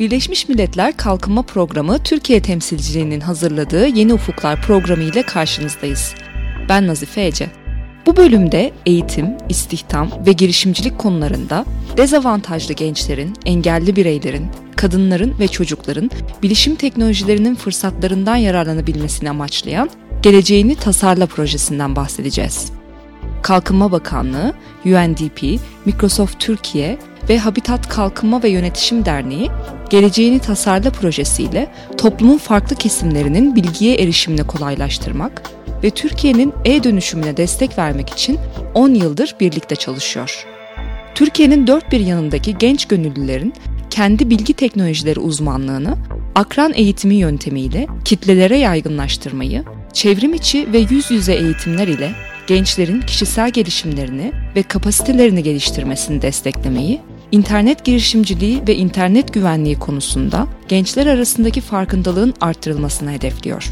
Birleşmiş Milletler Kalkınma Programı Türkiye temsilciliğinin hazırladığı Yeni Ufuklar Programı ile karşınızdayız. Ben Nazife Ece. Bu bölümde eğitim, istihdam ve girişimcilik konularında dezavantajlı gençlerin, engelli bireylerin, kadınların ve çocukların bilişim teknolojilerinin fırsatlarından yararlanabilmesini amaçlayan Geleceğini Tasarla Projesi'nden bahsedeceğiz. Kalkınma Bakanlığı, UNDP, Microsoft Türkiye ve Habitat Kalkınma ve Yönetişim Derneği, Geleceğini Tasarla projesiyle toplumun farklı kesimlerinin bilgiye erişimini kolaylaştırmak ve Türkiye'nin e-dönüşümüne destek vermek için 10 yıldır birlikte çalışıyor. Türkiye'nin dört bir yanındaki genç gönüllülerin kendi bilgi teknolojileri uzmanlığını akran eğitimi yöntemiyle kitlelere yaygınlaştırmayı, çevrim içi ve yüz yüze eğitimler ile gençlerin kişisel gelişimlerini ve kapasitelerini geliştirmesini desteklemeyi, internet girişimciliği ve internet güvenliği konusunda gençler arasındaki farkındalığın artırılmasını hedefliyor.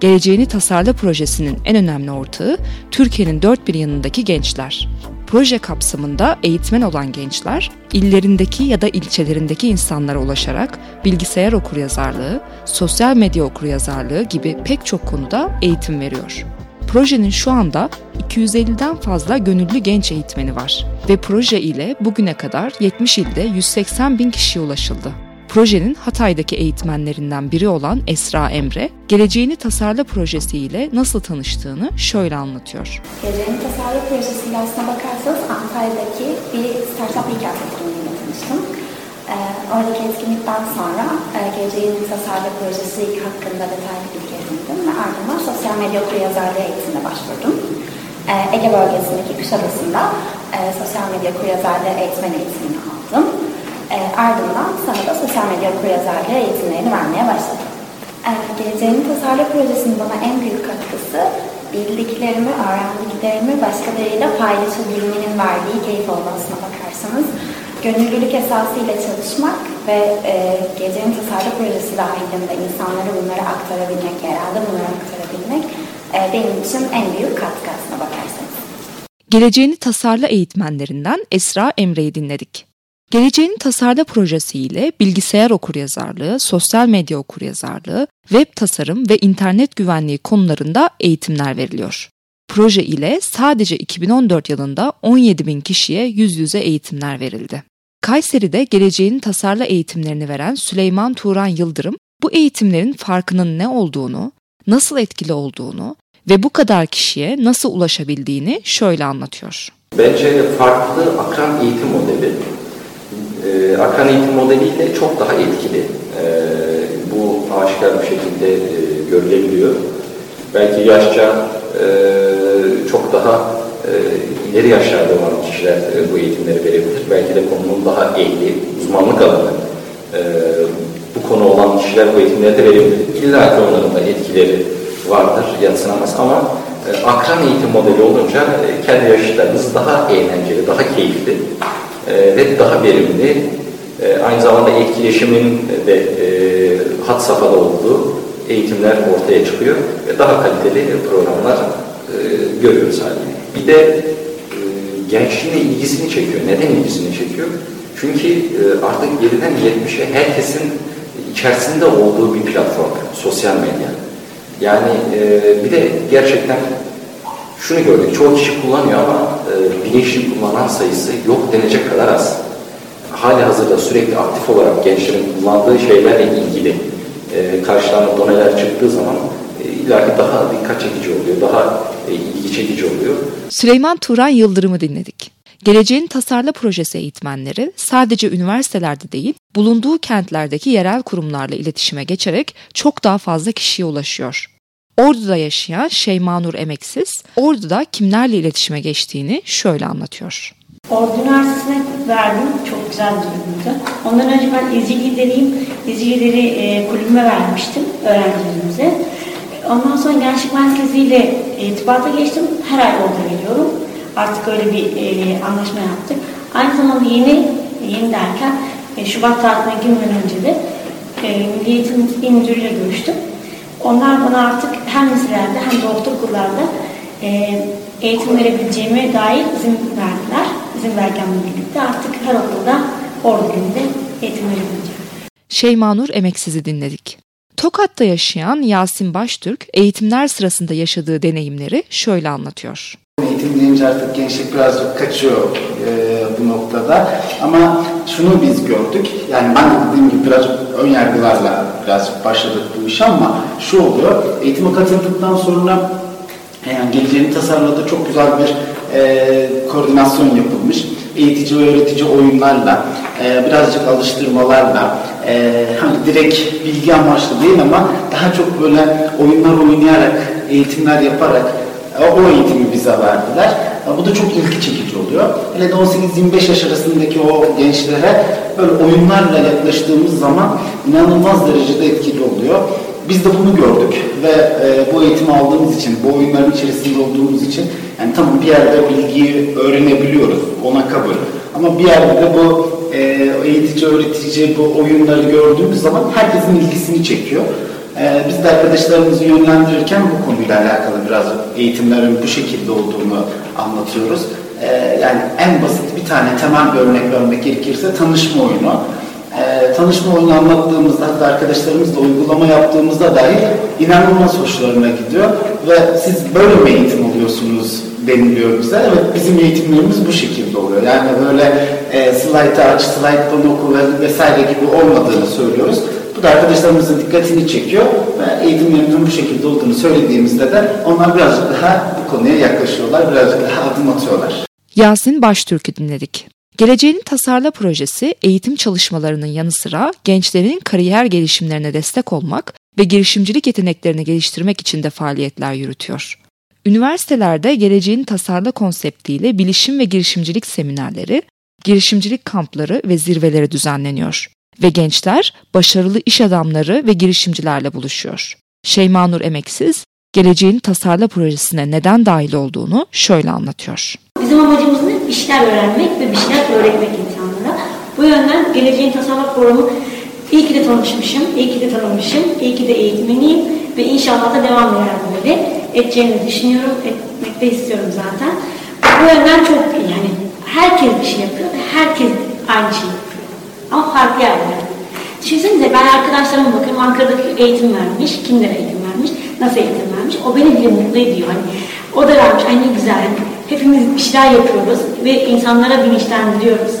Geleceğini Tasarla Projesi'nin en önemli ortağı Türkiye'nin dört bir yanındaki gençler. Proje kapsamında eğitmen olan gençler, illerindeki ya da ilçelerindeki insanlara ulaşarak bilgisayar okuryazarlığı, sosyal medya okuryazarlığı gibi pek çok konuda eğitim veriyor. Projenin şu anda 250'den fazla gönüllü genç eğitmeni var ve proje ile bugüne kadar 70 ilde 180 bin kişiye ulaşıldı. Projenin Hatay'daki eğitmenlerinden biri olan Esra Emre, Geleceğini Tasarla Projesi ile nasıl tanıştığını şöyle anlatıyor. Geleceğini Tasarla Projesi'nde aslına bakarsanız Antalya'daki bir startup hikâyetleriyle tanıştım. Oradaki etkinlikten sonra Geleceğini Tasarla Projesi hakkında detaylı bilgi edindim ve ardından sosyal medya okuryazarlığı eğitimine başvurdum. Ege bölgesindeki Kuşadası'nda sosyal medya okuryazarlığı eğitmen eğitimini aldım. Ardından sana da sosyal medya okuryazarlığı eğitimlerini vermeye başladım. Geleceğini Tasarla Projesi'nin bana en büyük katkısı bildiklerimi, öğrendiklerimi başkalarıyla paylaşabilmenin verdiği keyif olmasına bakarsanız gönüllülük esasıyla çalışmak ve Geleceğini Tasarla Projesi dahilinde insanlara bunları aktarabilmek, yerelde bunları aktarabilmek benim için en büyük katkı aslına bakarsanız. Geleceğini Tasarla eğitmenlerinden Esra Emre'yi dinledik. Geleceğini Tasarla Projesi ile bilgisayar okuryazarlığı, sosyal medya okuryazarlığı, web tasarım ve internet güvenliği konularında eğitimler veriliyor. Proje ile sadece 2014 yılında 17 bin kişiye yüz yüze eğitimler verildi. Kayseri'de Geleceğini Tasarla eğitimlerini veren Süleyman Turan Yıldırım, bu eğitimlerin farkının ne olduğunu, nasıl etkili olduğunu ve bu kadar kişiye nasıl ulaşabildiğini şöyle anlatıyor. Bence farklı akran eğitim modeli. Akran eğitim modeliyle çok daha etkili. Bu aşikar bir şekilde görülebiliyor. Belki yaşça çok daha ileri yaşlarda olan kişiler bu eğitimleri verebilir. Belki de konunun daha ehli, uzmanlık alanı bu konu olan kişiler bu eğitimleri de verebilir. İlla ki onların da etkileri vardır, yadsınamaz ama akran eğitim modeli olunca kendi yaşlarınız daha eğlenceli, daha keyifli ve daha verimli, aynı zamanda etkileşimin de had safhada olduğu eğitimler ortaya çıkıyor ve daha kaliteli programlar görüyoruz halinde. Bir de gençliğin ilgisini çekiyor. Neden ilgisini çekiyor? Çünkü artık 7'den 70'e herkesin içerisinde olduğu bir platform, sosyal medya. Yani bir de gerçekten şunu gördük, çoğu kişi kullanıyor ama bilinçli kullanan sayısı yok denecek kadar az. Halihazırda sürekli aktif olarak gençlerin kullandığı şeylerle ilgili karşılarına doneler çıktığı zaman illaki daha dikkat çekici oluyor, daha ilgi çekici oluyor. Süleyman Turan Yıldırım'ı dinledik. Geleceğini Tasarla Projesi eğitmenleri sadece üniversitelerde değil, bulunduğu kentlerdeki yerel kurumlarla iletişime geçerek çok daha fazla kişiye ulaşıyor. Ordu'da yaşayan Şeymanur Emeksiz, Ordu'da kimlerle iletişime geçtiğini şöyle anlatıyor. Ordu Üniversitesi'ne verdim, çok güzel bir durumdu. Ondan önce ben izcileri kulübüme vermiştim öğrencilerimize. Ondan sonra Gençlik Merkezi'yle irtibata geçtim, her ay orada geliyorum. Artık öyle bir anlaşma yaptık. Aynı zamanda yeni derken Şubat tatiline girmeden önce de Milli Eğitim Müdürü'yle görüştüm. Onlar bana artık hem liselerde hem de orta okullarda eğitim verebileceğime dair izin verdiler. İzin vergenle birlikte artık her okulda Ordu gününde eğitim verebileceğim. Şeymanur Emeksiz'i dinledik. Tokat'ta yaşayan Yasin Baştürk eğitimler sırasında yaşadığı deneyimleri şöyle anlatıyor. Eğitim deyince artık gençlik birazcık kaçıyor bu noktada. Ama şunu biz gördük. Yani ben dediğim gibi birazcık ön yargılarla birazcık başladık bu iş ama şu oluyor. Eğitime katıldıktan sonra yani geleceğini tasarladığı çok güzel bir koordinasyon yapılmış. Eğitici ve öğretici oyunlarla, birazcık alıştırmalarla, hani direkt bilgi amaçlı değil ama daha çok böyle oyunlar oynayarak, eğitimler yaparak o eğitimi bize verdiler. Bu da çok ilgi çekici oluyor. Hele de 18-25 yaş arasındaki o gençlere böyle oyunlarla yaklaştığımız zaman inanılmaz derecede etkili oluyor. Biz de bunu gördük ve bu eğitimi aldığımız için, bu oyunların içerisinde olduğumuz için yani tamam bir yerde bilgiyi öğrenebiliyoruz, ona kabul. Ama bir yerde de bu eğitici, öğretici bu oyunları gördüğümüz zaman herkesin ilgisini çekiyor. Biz de arkadaşlarımızı yönlendirirken bu konuyla alakalı biraz eğitimlerin bu şekilde olduğunu anlatıyoruz. Yani en basit bir tane temel bir örnek vermek gerekirse tanışma oyunu. Tanışma oyunu anlattığımızda hatta arkadaşlarımızla uygulama yaptığımızda dahi inanılmaz hoşlarına gidiyor ve siz böyle mi eğitim alıyorsunuz deniliyor bize. Evet, bizim eğitimlerimiz bu şekilde oluyor. Yani böyle slide aç, slide'dan oku vesaire gibi olmadığını söylüyoruz. Bu da arkadaşlarımızın dikkatini çekiyor ve eğitimlerimizin bu şekilde olduğunu söylediğimizde de onlar birazcık daha bu konuya yaklaşıyorlar, birazcık daha adım atıyorlar. Yasin Baştürk'ü dinledik. Geleceğini Tasarla Projesi, eğitim çalışmalarının yanı sıra gençlerin kariyer gelişimlerine destek olmak ve girişimcilik yeteneklerini geliştirmek için de faaliyetler yürütüyor. Üniversitelerde Geleceğini Tasarla konseptiyle bilişim ve girişimcilik seminerleri, girişimcilik kampları ve zirveleri düzenleniyor ve gençler başarılı iş adamları ve girişimcilerle buluşuyor. Şeymanur Emeksiz, Geleceğini Tasarla Projesi'ne neden dahil olduğunu şöyle anlatıyor. Bizim amacımız ne? Bir şeyler öğrenmek ve bir şeyler öğretmek insanlara. Bu yönden Geleceğini Tasarla Programı iyi ki de tanışmışım, iyi ki de tanımışım, iyi ki de eğitmeniyim ve inşallah da devam böyle edeceğini düşünüyorum, etmek de istiyorum zaten. Bu yönden çok iyi yani. Herkes bir şey yapıyor ve herkes aynı şey yapıyor. Ama farklı yerler. Düşünsenize ben arkadaşlarıma bakıyorum, Ankara'daki eğitim vermiş, kimlere eğitim vermiş, nasıl eğitim vermiş, o beni bile mutlu ediyor. Hani, o da vermiş, ay ne güzel. Hepimiz bir şeyler yapıyoruz ve insanlara bilinçlendiriyoruz.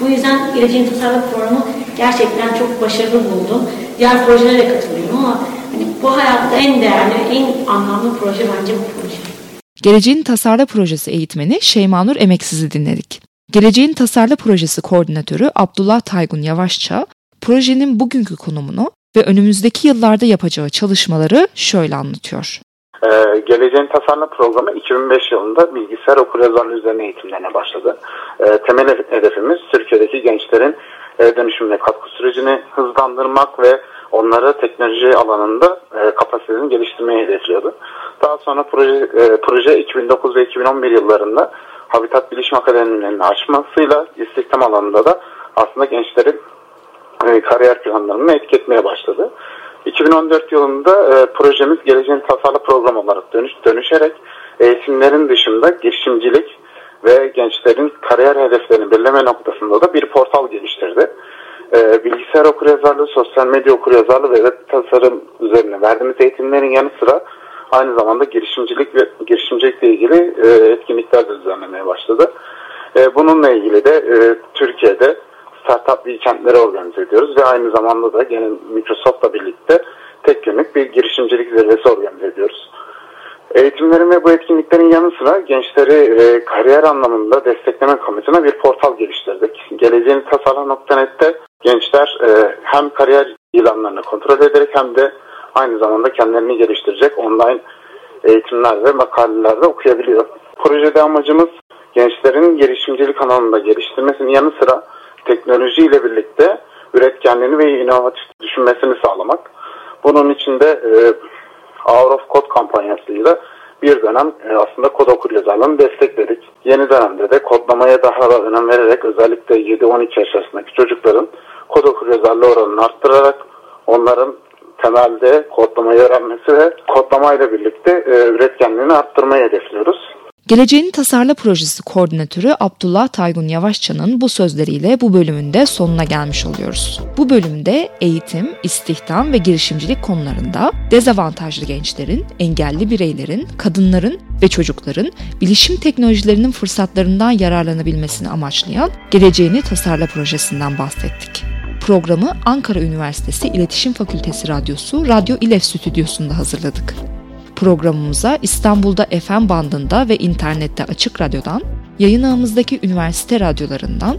Bu yüzden Geleceğini Tasarla Programı gerçekten çok başarılı buldum. Diğer projelere katılıyorum ama hani bu hayatta en değerli, en anlamlı proje bence bu proje. Geleceğini Tasarla Projesi eğitmeni Şeymanur Emeksiz'i dinledik. Geleceğini Tasarla Projesi koordinatörü Abdullah Taygun Yavaşça, projenin bugünkü konumunu ve önümüzdeki yıllarda yapacağı çalışmaları şöyle anlatıyor. Geleceğin Tasarla Programı 2005 yılında bilgisayar okuryazarlığı üzerine eğitimlerine başladı. Temel hedefimiz Türkiye'deki gençlerin dönüşümüne katkı sürecini hızlandırmak ve onları teknoloji alanında kapasitelerini geliştirmeyi hedefliyordu. Daha sonra proje 2009 ve 2011 yıllarında Habitat Bilişim Akademilerinin açmasıyla istihdam alanında da aslında gençlerin kariyer planlarını etki etmeye başladı. 2014 yılında projemiz Geleceğini Tasarla Programı olarak dönüşerek eğitimlerin dışında girişimcilik ve gençlerin kariyer hedeflerini belirleme noktasında da bir portal geliştirdi. Bilgisayar okuryazarlığı, sosyal medya okuryazarlığı ve web tasarım üzerine verdiğimiz eğitimlerin yanı sıra aynı zamanda girişimcilikle ilgili etkinlikler de düzenlemeye başladı. Bununla ilgili de Türkiye'de startup weekendleri organize ediyoruz ve aynı zamanda da gene Microsoft'la birlikte tek günlük bir girişimcilik zirvesi organize ediyoruz. Eğitimlerin ve bu etkinliklerin yanı sıra gençleri kariyer anlamında destekleme amacına bir portal geliştirdik. Geleceğini Tasarla.net'te gençler hem kariyer ilanlarını kontrol ederek hem de aynı zamanda kendilerini geliştirecek online eğitimler ve makalelerde okuyabiliyor. Projede amacımız gençlerin girişimcilik alanında geliştirmesinin yanı sıra teknolojiyle birlikte üretkenliğini ve inovatif düşünmesini sağlamak. Bunun için de Hour of Code kampanyasıyla bir dönem aslında kod okuryazarlığını destekledik. Yeni dönemde de kodlamaya daha da önem vererek özellikle 7-12 yaş arasındaki çocukların kod okuryazarlığı oranını arttırarak onların temelde kodlamayı öğrenmesi ve kodlamayla birlikte üretkenliğini arttırmayı hedefliyoruz. Geleceğini Tasarla Projesi Koordinatörü Abdullah Taygun Yavaşça'nın bu sözleriyle bu bölümün de sonuna gelmiş oluyoruz. Bu bölümde eğitim, istihdam ve girişimcilik konularında dezavantajlı gençlerin, engelli bireylerin, kadınların ve çocukların bilişim teknolojilerinin fırsatlarından yararlanabilmesini amaçlayan Geleceğini Tasarla Projesi'nden bahsettik. Programı Ankara Üniversitesi İletişim Fakültesi Radyosu, Radyo İLEF stüdyosunda hazırladık. Programımıza İstanbul'da FM bandında ve internette Açık Radyo'dan, yayın ağımızdaki üniversite radyolarından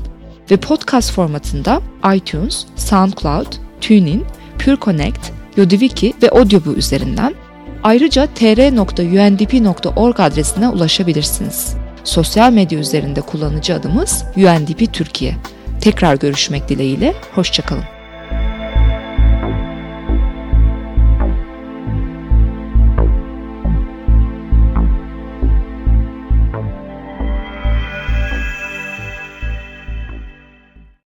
ve podcast formatında iTunes, SoundCloud, TuneIn, PureConnect, Yodiviki ve Odyobu üzerinden, ayrıca tr.undp.org adresine ulaşabilirsiniz. Sosyal medya üzerinde kullanıcı adımız UNDP Türkiye. Tekrar görüşmek dileğiyle, hoşça kalın.